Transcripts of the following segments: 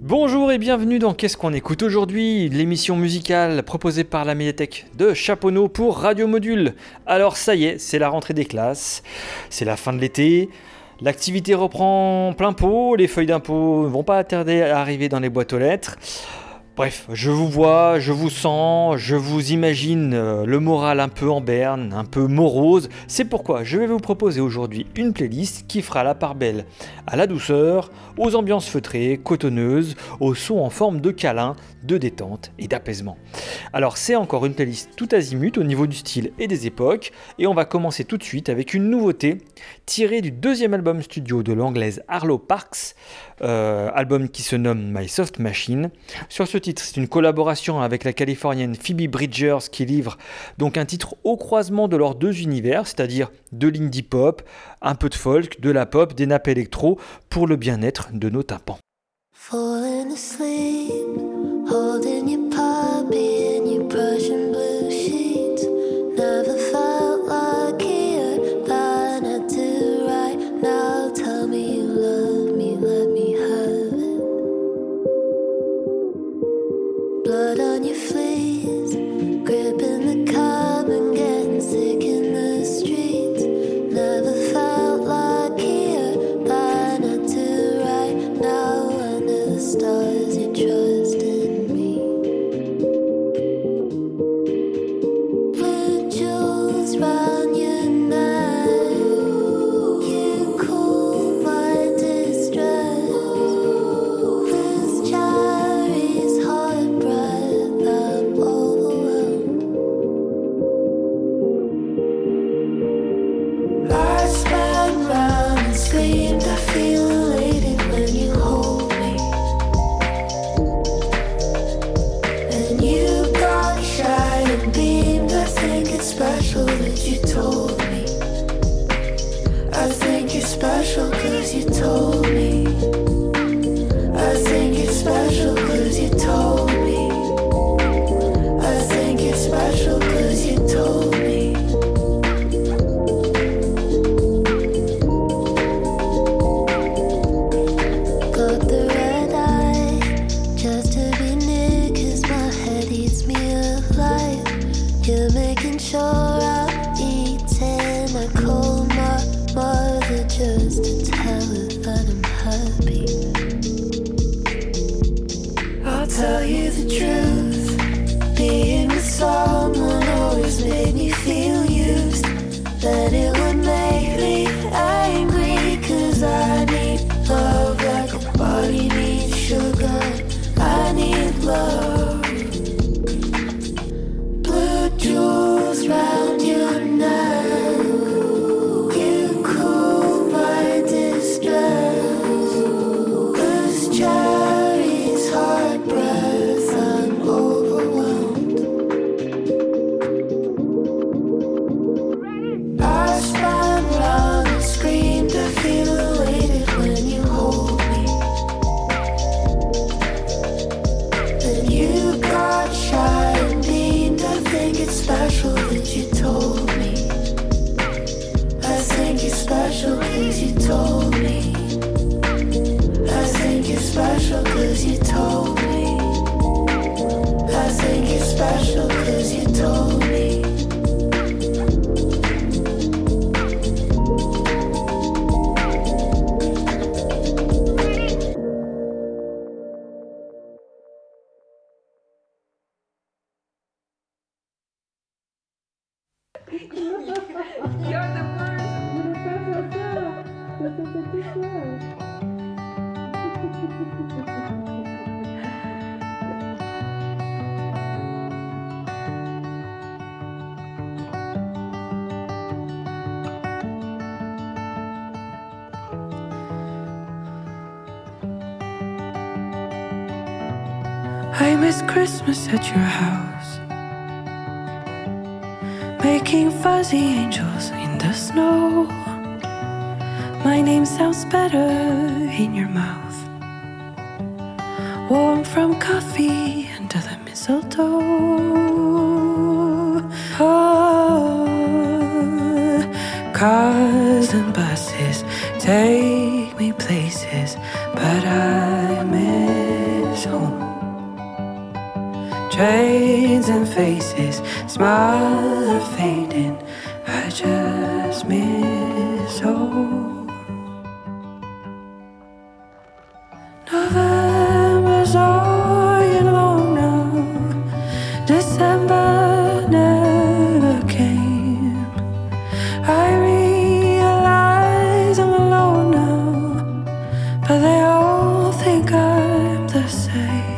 Bonjour et bienvenue dans Qu'est-ce qu'on écoute aujourd'hui, l'émission musicale proposée par la médiathèque de Chaponneau pour Radio Module. Alors ça y est, c'est la rentrée des classes, c'est la fin de l'été, l'activité reprend plein pot, les feuilles d'impôt ne vont pas tarder à arriver dans les boîtes aux lettres. Bref, je vous vois, je vous sens, je vous imagine le moral un peu en berne, un peu morose. C'est pourquoi je vais vous proposer aujourd'hui une playlist qui fera la part belle à la douceur, aux ambiances feutrées, cotonneuses, aux sons en forme de câlin, de détente et d'apaisement. Alors c'est encore une playlist tout azimut au niveau du style et des époques, et on va commencer tout de suite avec une nouveauté tirée du deuxième album studio de l'anglaise Arlo Parks, album qui se nomme My Soft Machine. Sur ce titre, c'est une collaboration avec la californienne Phoebe Bridgers qui livre donc un titre au croisement de leurs deux univers, c'est-à-dire de l'indie pop, un peu de folk, de la pop, des nappes électro pour le bien-être de nos tympans. Falling asleep, holding your puppy and your Persian blue sheets. Never felt luckier than I do right now. Tell me you love me, let me have it. Blood on your fleas, gripping the cup and getting sick in the streets. Never felt luckier than I do right now. Under the stars you trust in. I miss Christmas at your house, making fuzzy angels in the snow. My name sounds better in your mouth, warm from coffee under the mistletoe. Oh, cars and buses take me places, but I miss us home. Trains and faces, smiles are fading. I just miss home. November's all you know now. December never came. I realize I'm alone now, but they all think I'm the same.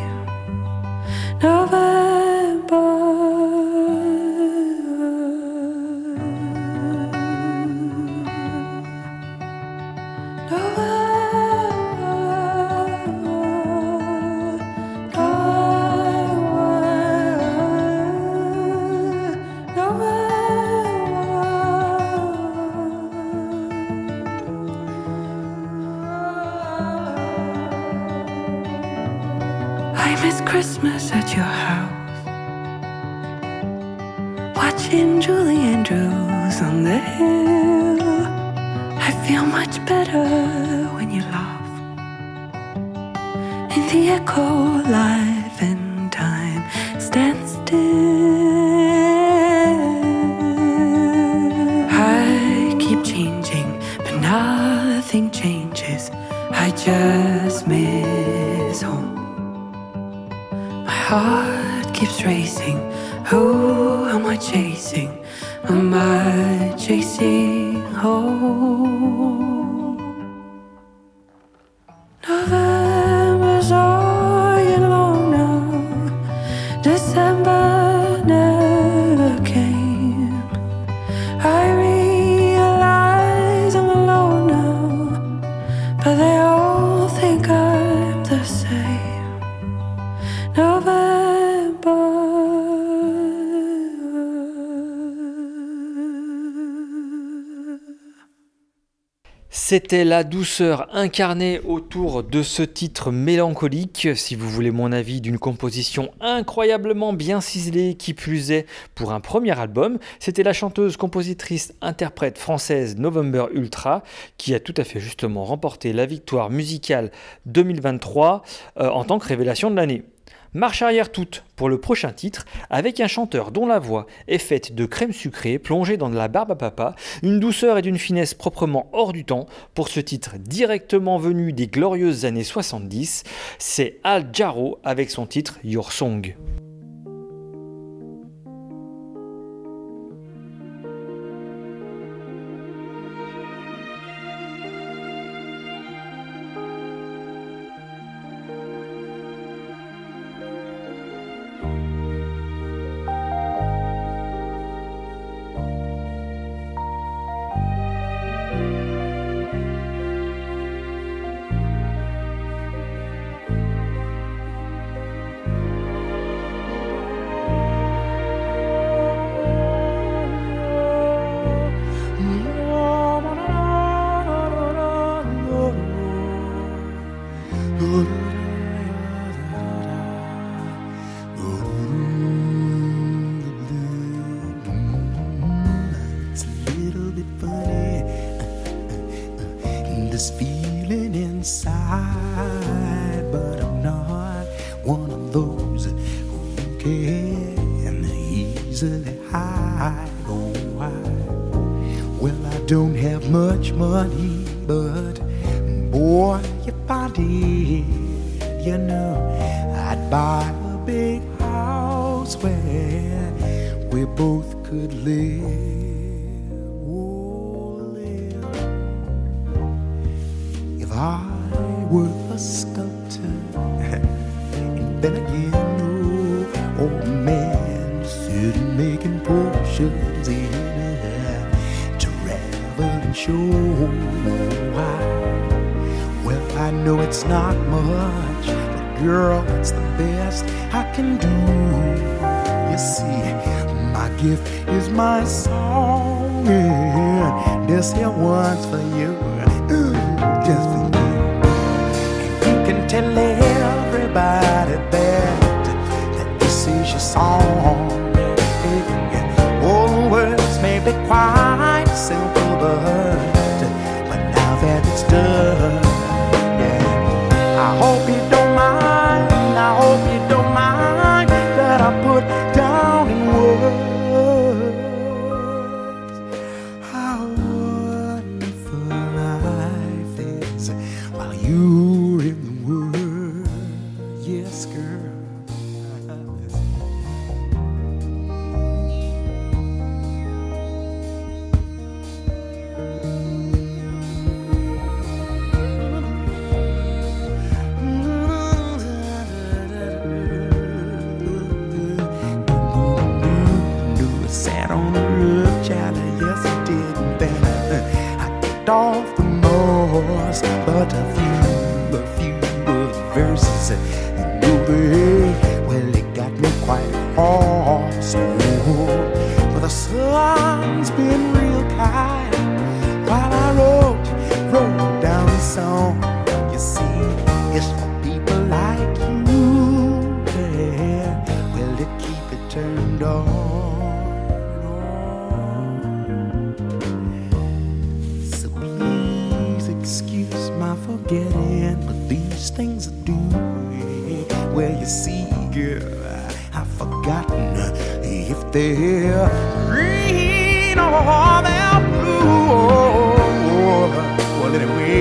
I miss Christmas at your house, watching Julie Andrews on the hill. I feel much better when you laugh. In the echo, life and time stand still. I keep changing, but nothing changes. I just miss home. Heart keeps racing. Who am I chasing? Am I chasing home? November's all you know now. December never came. I realize I'm alone now, but they all think I'm the same. November. C'était la douceur incarnée autour de ce titre mélancolique, si vous voulez mon avis, d'une composition incroyablement bien ciselée qui plus est pour un premier album. C'était la chanteuse, compositrice, interprète française November Ultra qui a tout à fait justement remporté la victoire musicale 2023 en tant que révélation de l'année. Marche arrière toute pour le prochain titre, avec un chanteur dont la voix est faite de crème sucrée plongée dans de la barbe à papa, une douceur et d'une finesse proprement hors du temps pour ce titre directement venu des glorieuses années 70, c'est Al Jarreau avec son titre Your Song. I hope you don't mind. off the moors, but a few of the verses and over, well, it got me quite hoarse. But the sun's been real kind while I wrote down the song. You see, it's for people like you, yeah, well, to keep it turned on. Forgetting, but these things I do. Well, you see, girl, I've forgotten if they're green or they're blue. Well, anyway,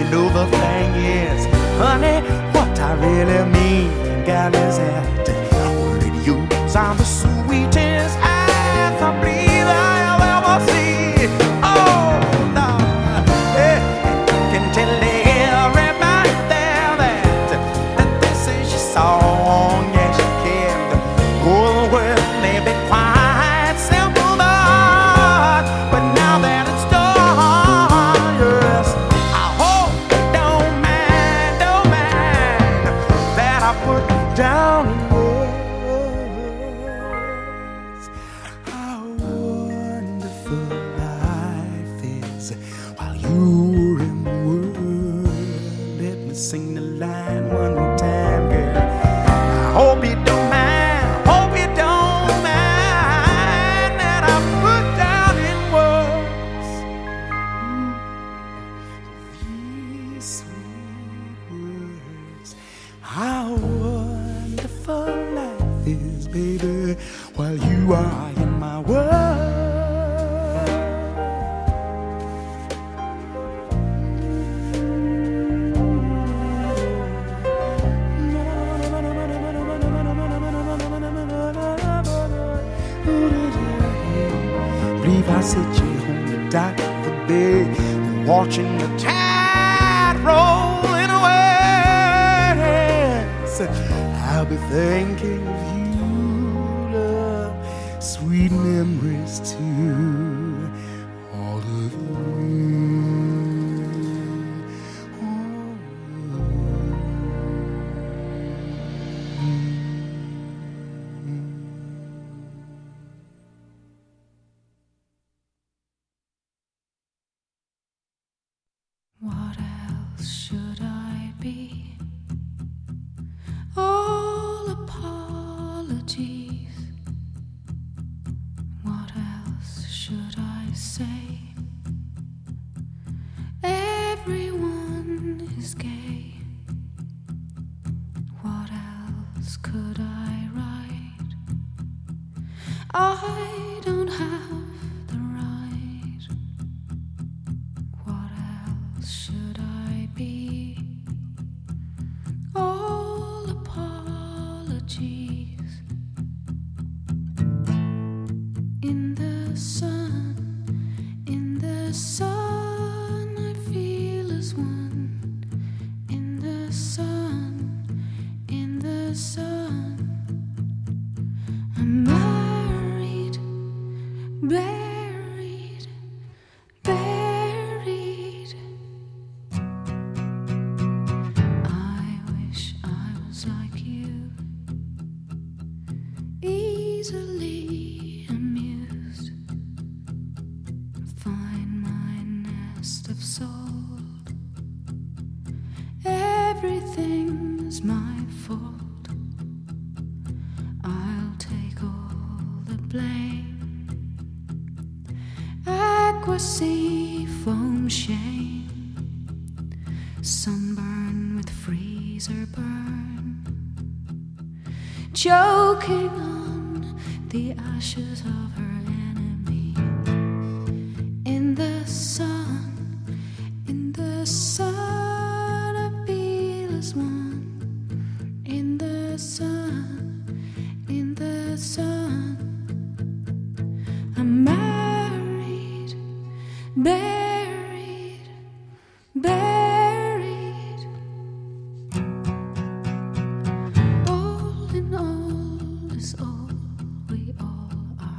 you know the thing is, honey, what I really mean, God, is that radios are the sweetest I can breathe I'll ever see. Choking on the ashes of her enemy. In the sun, I feel as one. In the sun, I'm married, buried, buried. All we all are.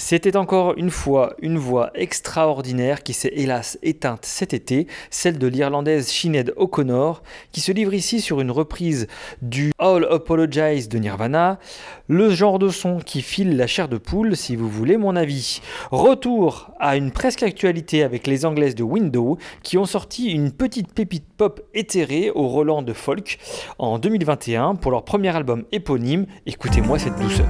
C'était encore une fois une voix extraordinaire qui s'est hélas éteinte cet été, celle de l'Irlandaise Sinéad O'Connor, qui se livre ici sur une reprise du All Apologize de Nirvana, le genre de son qui file la chair de poule, si vous voulez mon avis. Retour à une presque actualité avec les Anglaises de Window, qui ont sorti une petite pépite pop éthérée au relent de folk en 2021 pour leur premier album éponyme. Écoutez-moi cette douceur.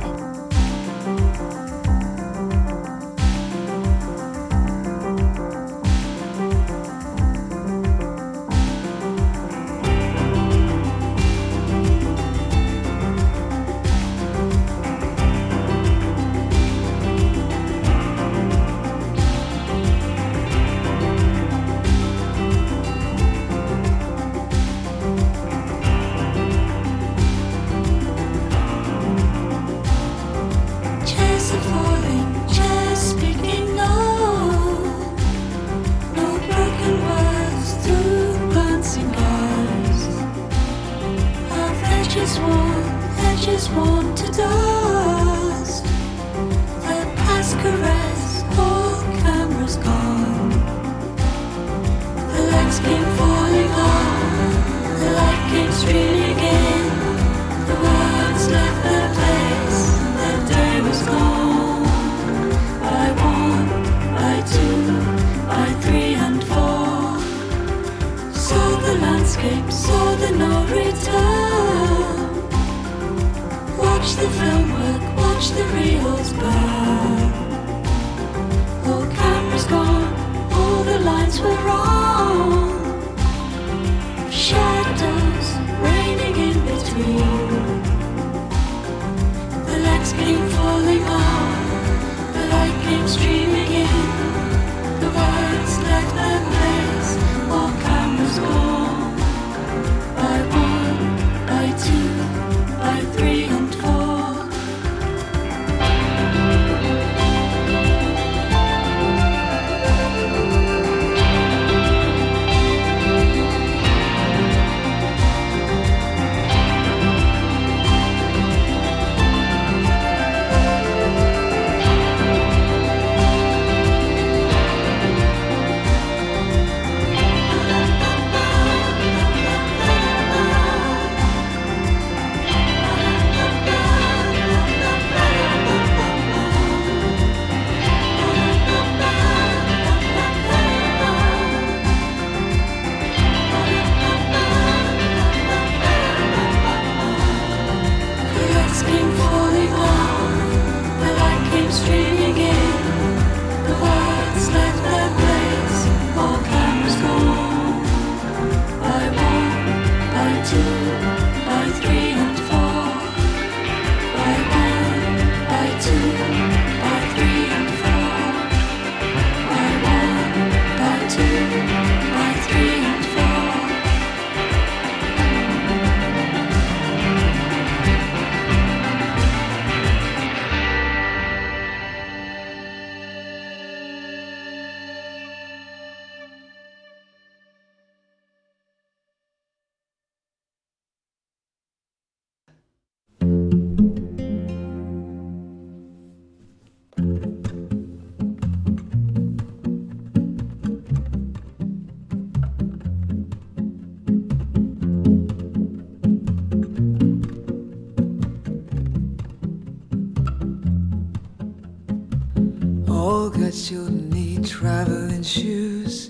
You'll need traveling shoes.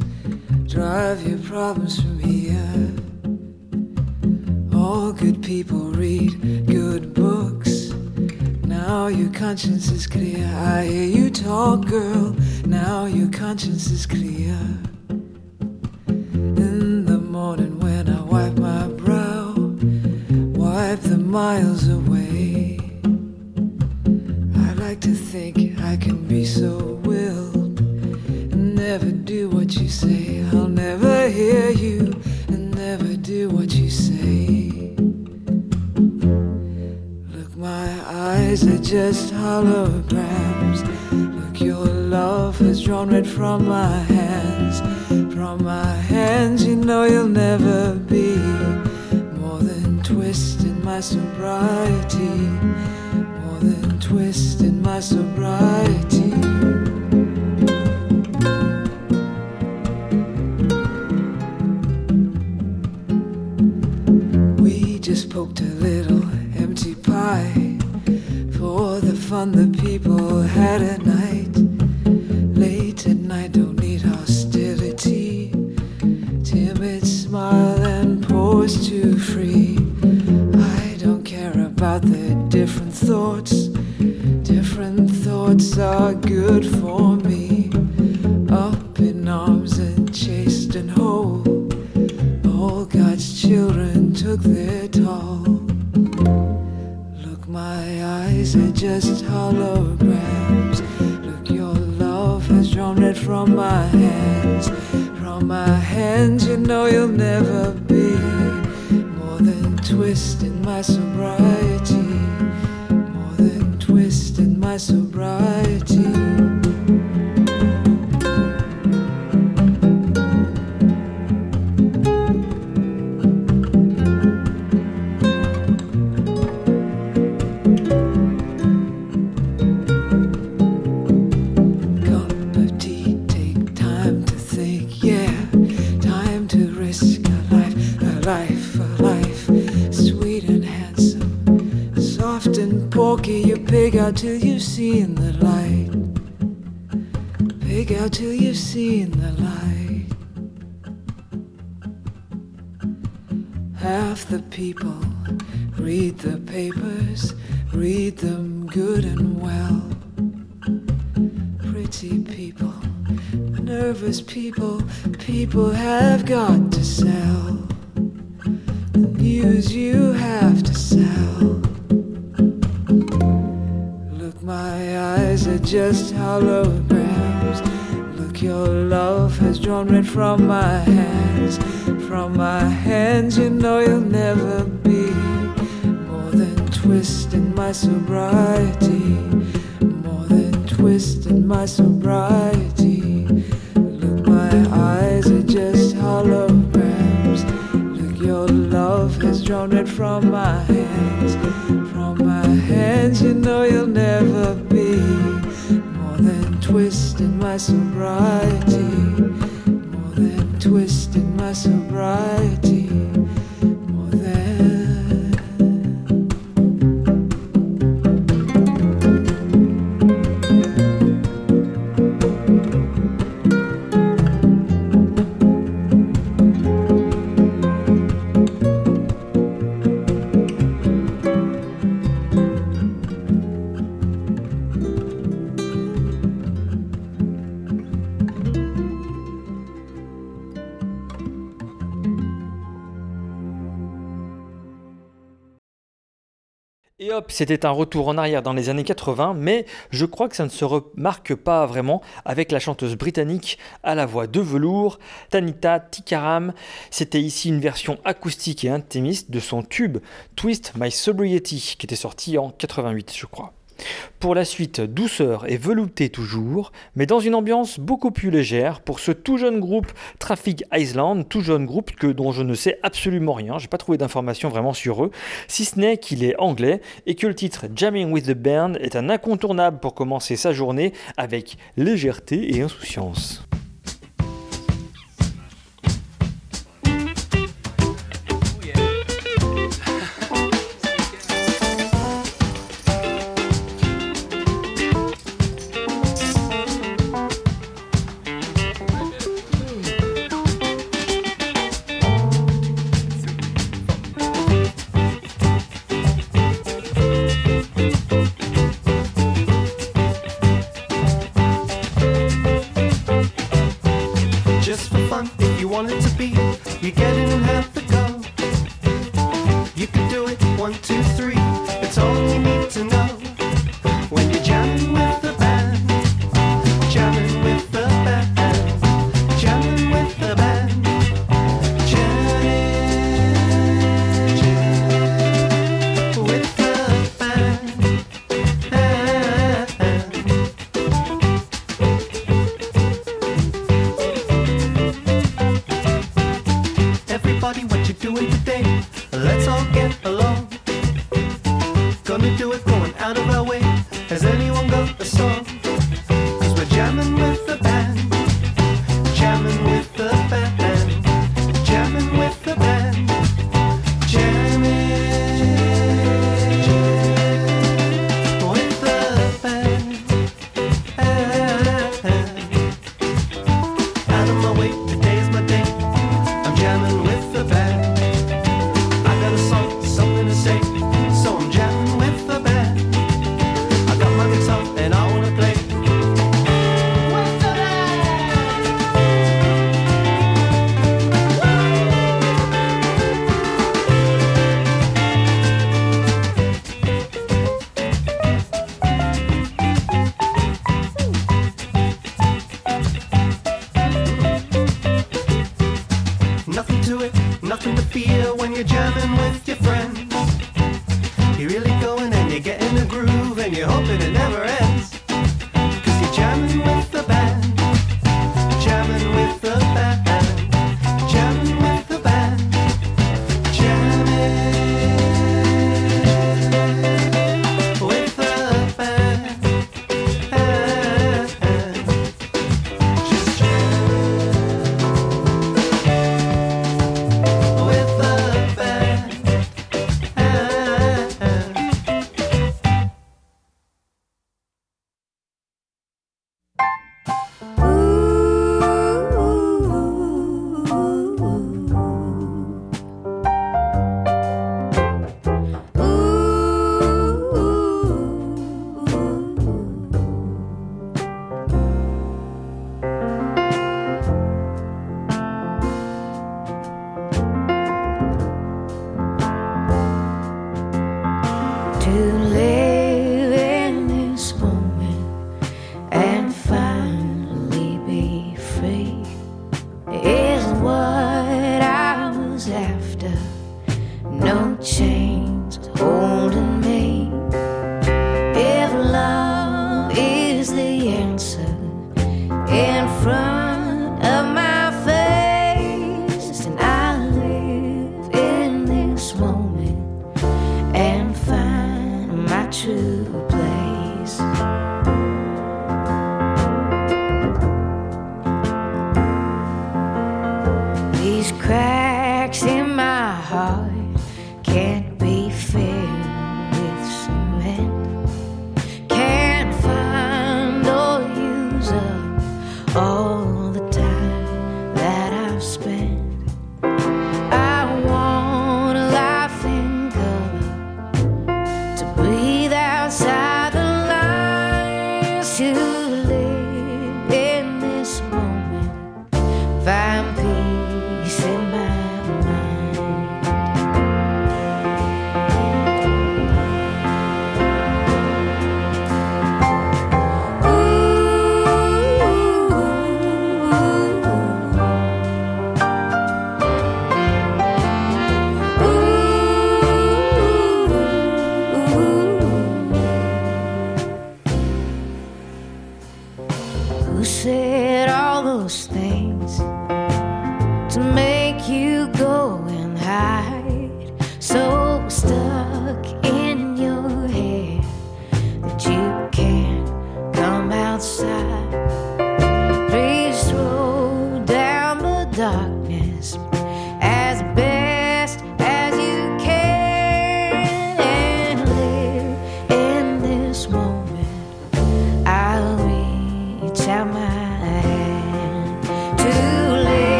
Drive your problems from here. All good people read good books. Now your conscience is clear. I hear you talk, girl. Now your conscience is clear. In the morning when I wipe my brow, wipe the miles away. I like to think I can be so never do what you say. I'll never hear you and never do what you say. Look, my eyes are just holograms. Look, your love has drawn red from my hands. From my hands, you know you'll never be more than twist in my sobriety. More than twist in my sobriety. just poked a little empty pie for the fun the people had at night. Late at night, don't need hostility. Timid smile and pause too free. I don't care about their different thoughts. Different thoughts are good for me. Up in arms and chaste and whole, all God's children took their toll. Look, my eyes are just holograms. Look, your love has drawn it from my hands. From my hands, you know you'll never be more than twist in my sobriety. More than twist in my sobriety. You pig out till you've seen the light. Pig out till you've seen the light. Half the people read the papers, read them good and well. Pretty people, nervous people, people have got to sell. The news you have to sell. My eyes are just holograms. Look, your love has drawn red from my hands. From my hands, you know you'll never be more than twist in my sobriety. More than twist in my sobriety. Look, my eyes are just holograms. Look, your love has drawn red from my hands. From my hands, you know you'll never be more than twist in my sobriety. More than twist in my sobriety. More C'était un retour en arrière dans les années 80, mais je crois que ça ne se remarque pas vraiment avec la chanteuse britannique à la voix de velours, Tanita Tikaram. C'était ici une version acoustique et intimiste de son tube Twist My Sobriety, qui était sorti en 88, je crois. Pour la suite, douceur et velouté toujours, mais dans une ambiance beaucoup plus légère pour ce tout jeune groupe Traffic Island, tout jeune groupe dont je ne sais absolument rien, j'ai pas trouvé d'informations vraiment sur eux, si ce n'est qu'il est anglais et que le titre Jamming with the Band est un incontournable pour commencer sa journée avec légèreté et insouciance. Jamming with the band, jamming.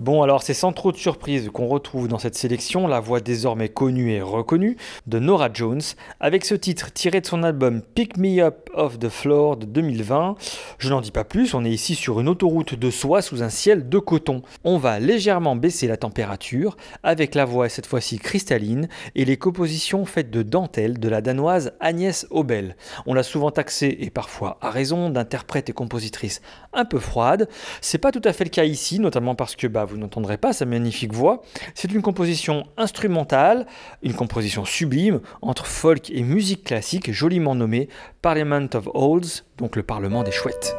Bon, alors c'est sans trop de surprise qu'on retrouve dans cette sélection la voix désormais connue et reconnue de Norah Jones avec ce titre tiré de son album Pick Me Up Off the Floor de 2020. Je n'en dis pas plus, on est ici sur une autoroute de soie sous un ciel de coton. On va légèrement baisser la température avec la voix cette fois-ci cristalline et les compositions faites de dentelle de la Danoise Agnès Obel. On l'a souvent taxée, et parfois à raison, d'interprète et compositrice un peu froide. C'est pas tout à fait le cas ici, notamment parce que vous n'entendrez pas sa magnifique voix. C'est une composition instrumentale, une composition sublime entre folk et musique classique, joliment nommée Parliament of Owls, donc le Parlement des chouettes.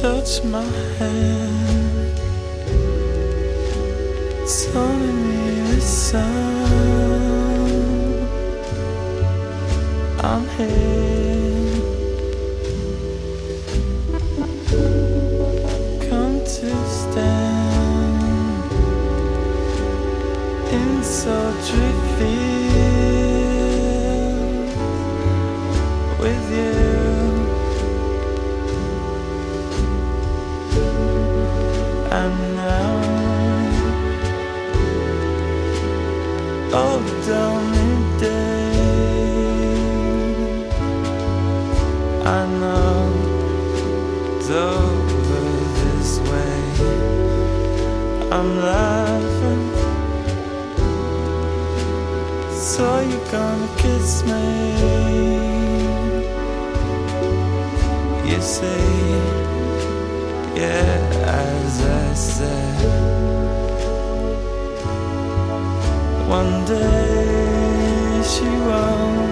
touch my hand, telling me the sun, I'm here. Come to stand in sultry fields with you. I'm now, oh, don't it day, I know it's over this way. I'm laughing, so you're gonna kiss me, you say. Yeah, as I said, one day she won't,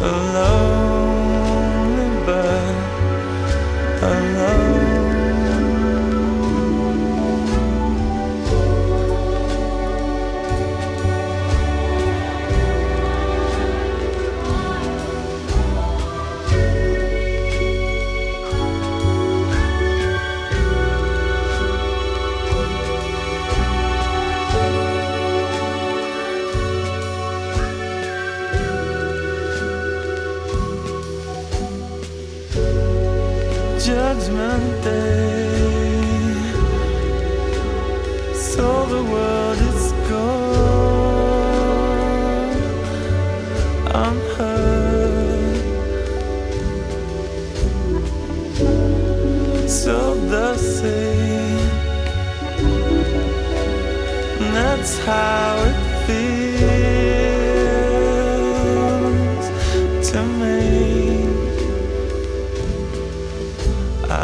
a lonely bird, alone. Judgment Day, so the world is gone, I'm hurt, so the sea, and that's how it feels to me.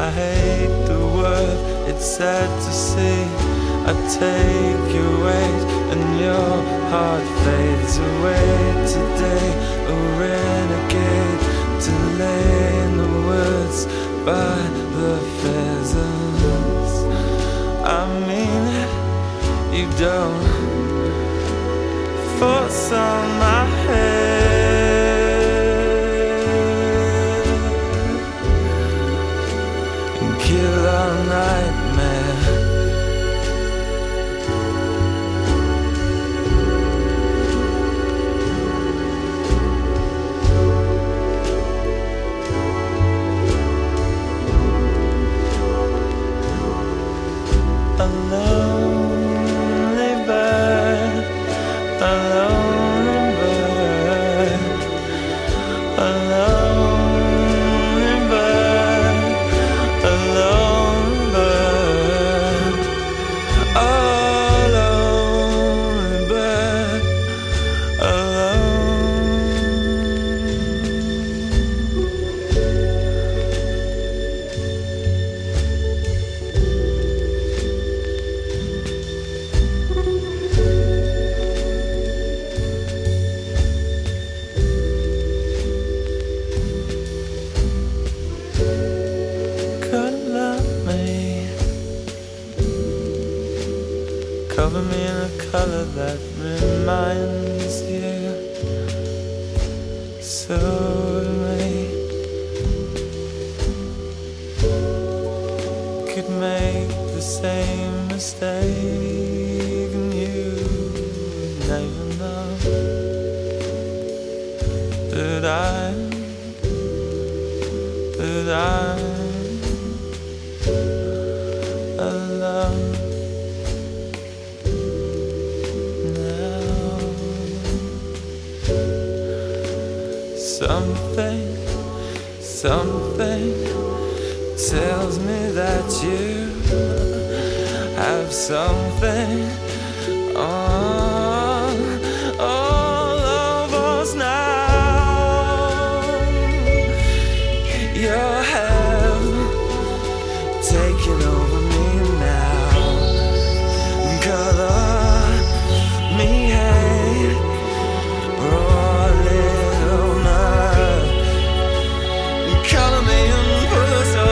I hate the world, it's sad to see. I take your weight and your heart fades away today. A renegade to lay in the woods by the pheasants. I mean it, you don't force on my head. Kill our nightmare. A lonely bird, a lonely bird, a lonely. Color that reminds you so of me, could make the same mistake and you never know that I'm alone. Something tells me that you have something on all of us now. You have taken over me now, color me hay. Color me in person.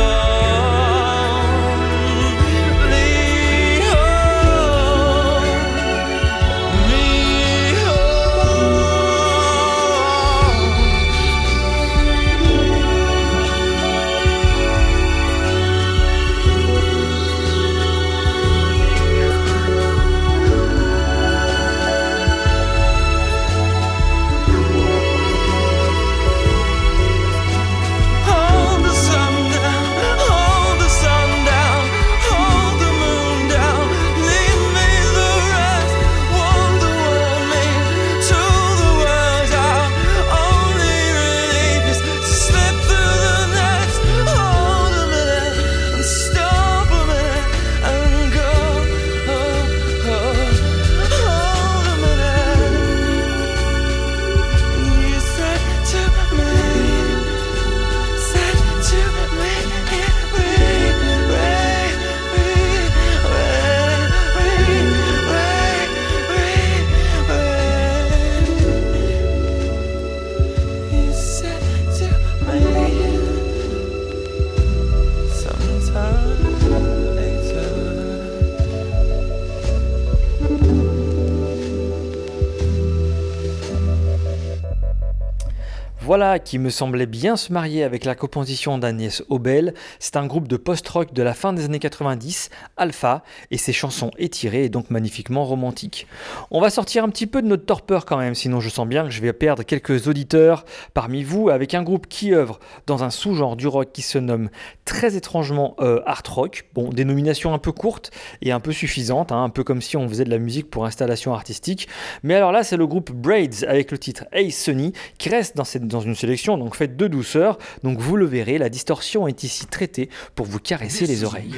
Voilà qui me semblait bien se marier avec la composition d'Agnès Obel. C'est un groupe de post-rock de la fin des années 90, Alpha, et ses chansons étirées et donc magnifiquement romantiques. On va sortir un petit peu de notre torpeur quand même, sinon je sens bien que je vais perdre quelques auditeurs parmi vous avec un groupe qui œuvre dans un sous-genre du rock qui se nomme très étrangement hard rock. Bon, dénomination un peu courte et un peu suffisante, hein, un peu comme si on faisait de la musique pour installation artistique. Mais alors là, c'est le groupe Braids avec le titre Hey Sunny qui reste dans une sélection donc faite de douceur. Donc vous le verrez, la distorsion est ici traitée pour vous caresser les oreilles.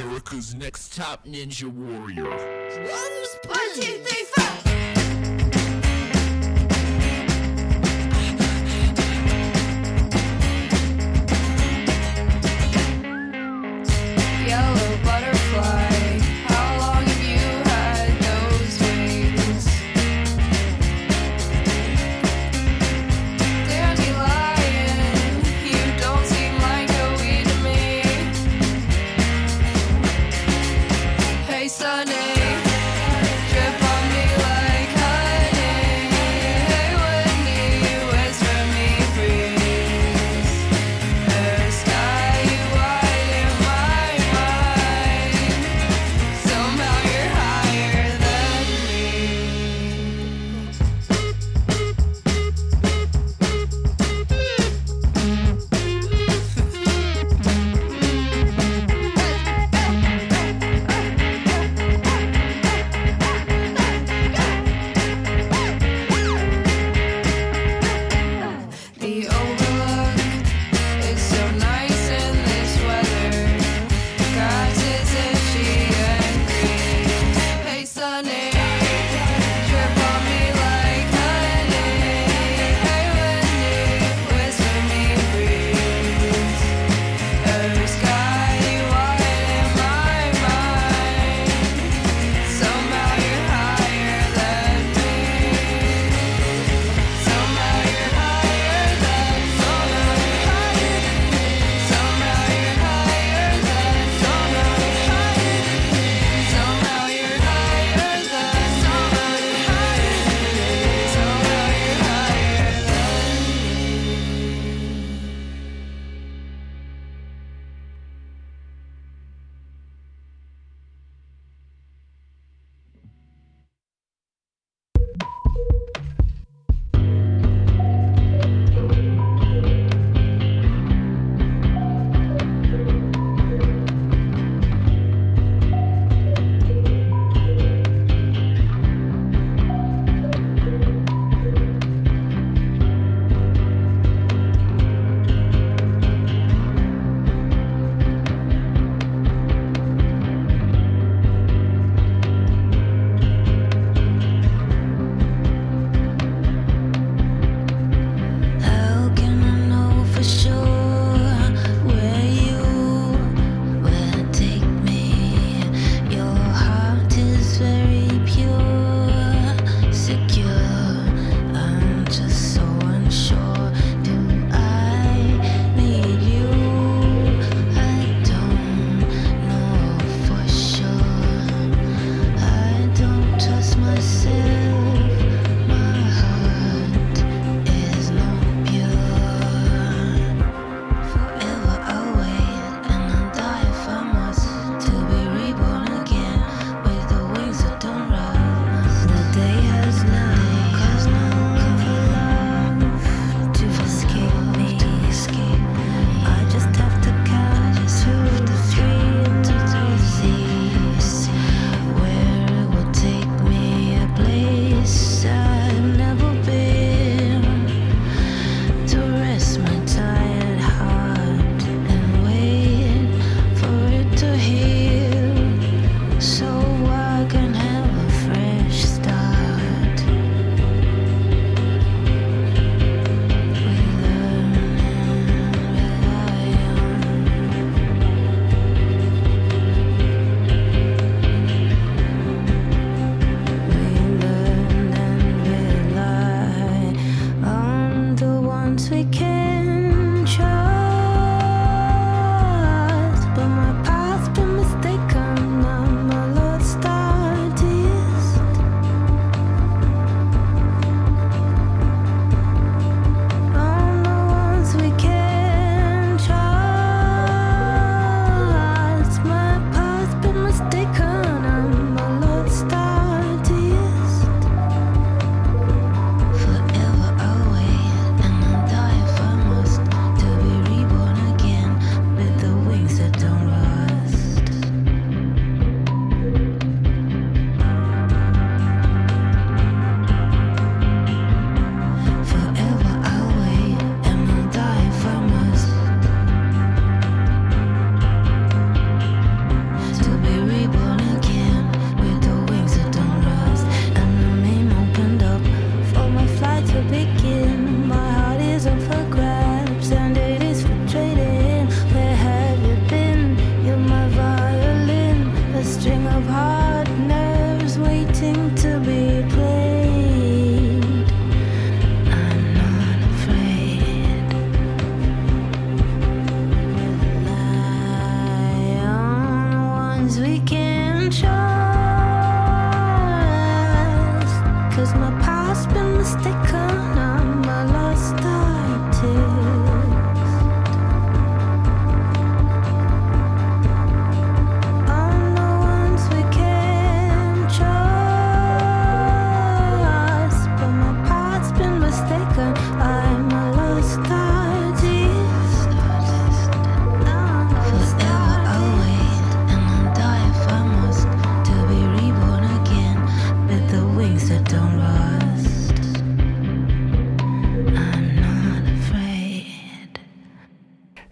Sunday, drip on me like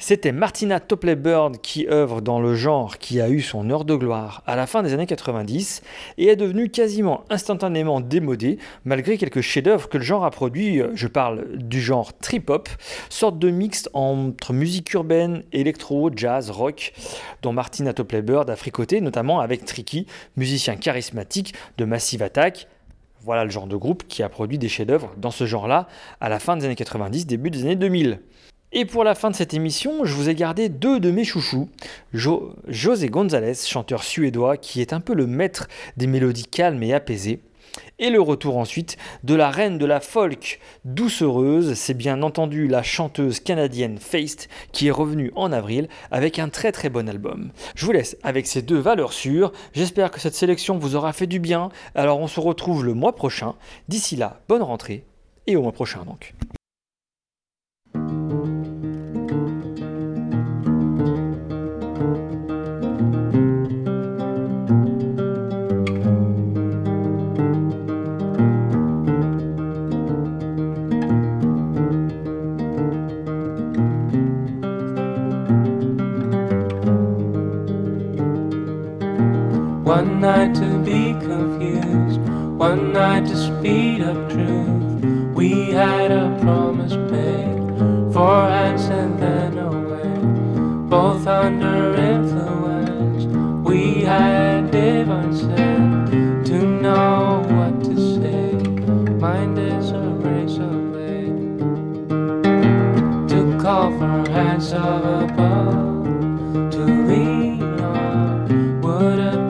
C'était Martina Topley-Bird qui œuvre dans le genre qui a eu son heure de gloire à la fin des années 90 et est devenue quasiment instantanément démodée malgré quelques chefs-d'œuvre que le genre a produits. Je parle du genre trip-hop, sorte de mixte entre musique urbaine, électro, jazz, rock, dont Martina Topley-Bird a fricoté notamment avec Tricky, musicien charismatique de Massive Attack. Voilà le genre de groupe qui a produit des chefs-d'œuvre dans ce genre-là à la fin des années 90, début des années 2000. Et pour la fin de cette émission, je vous ai gardé deux de mes chouchous. José González, chanteur suédois qui est un peu le maître des mélodies calmes et apaisées. Et le retour ensuite de la reine de la folk doucereuse, c'est bien entendu la chanteuse canadienne Feist qui est revenue en avril avec un très très bon album. Je vous laisse avec ces deux valeurs sûres, j'espère que cette sélection vous aura fait du bien. Alors on se retrouve le mois prochain, d'ici là, bonne rentrée et au mois prochain donc. One night to be confused, one night to speed up truth. We had a promise made, four hands and then away. Both under influence, we had divine said to know what to say. Mind is a razor blade to call for hands of above to lead on. Would have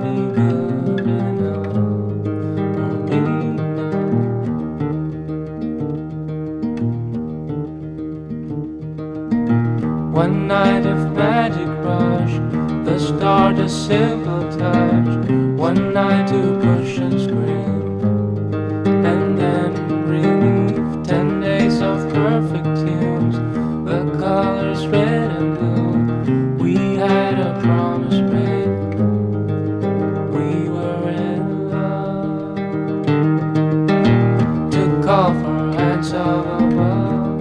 one night of magic rush, the start a simple touch. One night to push and scream, and then relief. 10 days of perfect tunes, the colors red and blue. We had a promise made, we were in love. To call for hands of above,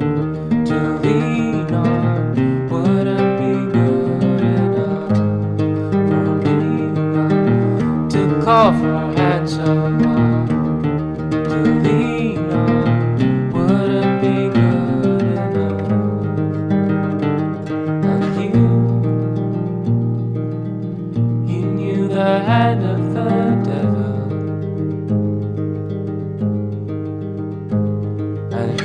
to lean on. Call for our hands of love to lean on. Wouldn't be good enough. And you knew the hand of the devil. And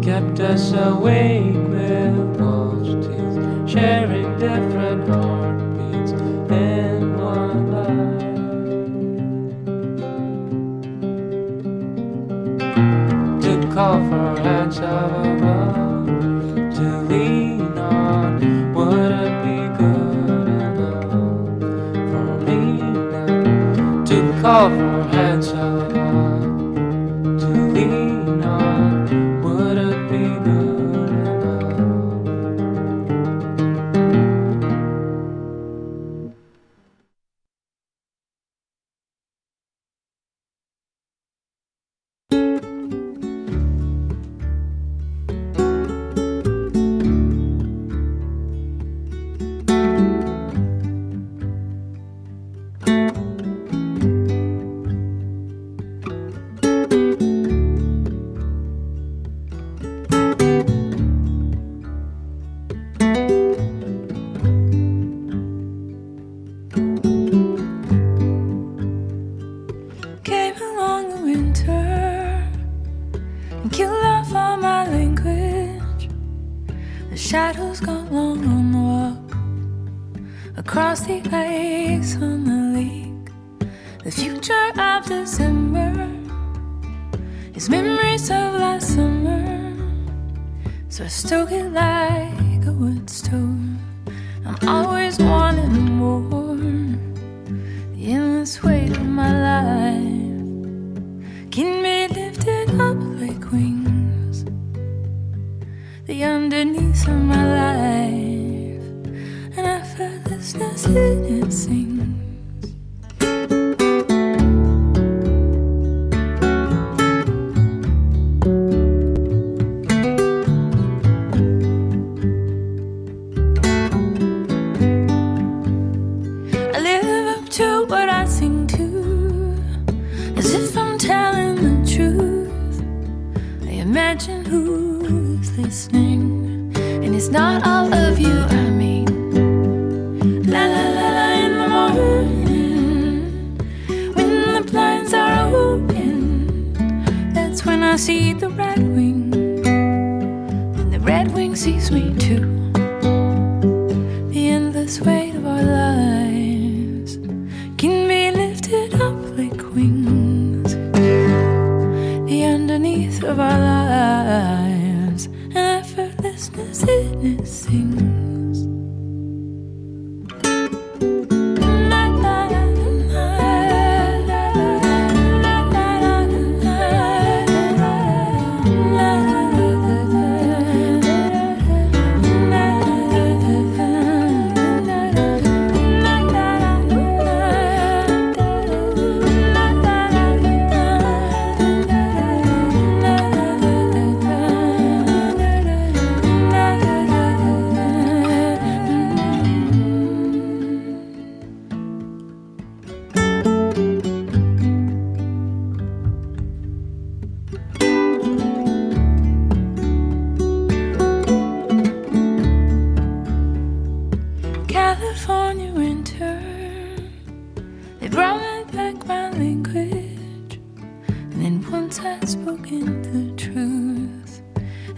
you kept us awake with false teeth, sharing different hearts. Call for hands of above to lean on. Would it be good enough for me now to call for hands of above to lean on? Would it be good enough? Shadows gone long on the walk, across the ice on the lake. The future of December is memories of last summer. So I stoke it like a wood stove. I'm always wanting more, the endless weight of my life can be lifted up like wings. The underneath of my life, and I felt this as it sings.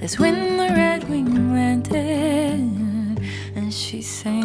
That's when the red wing landed, and she sang.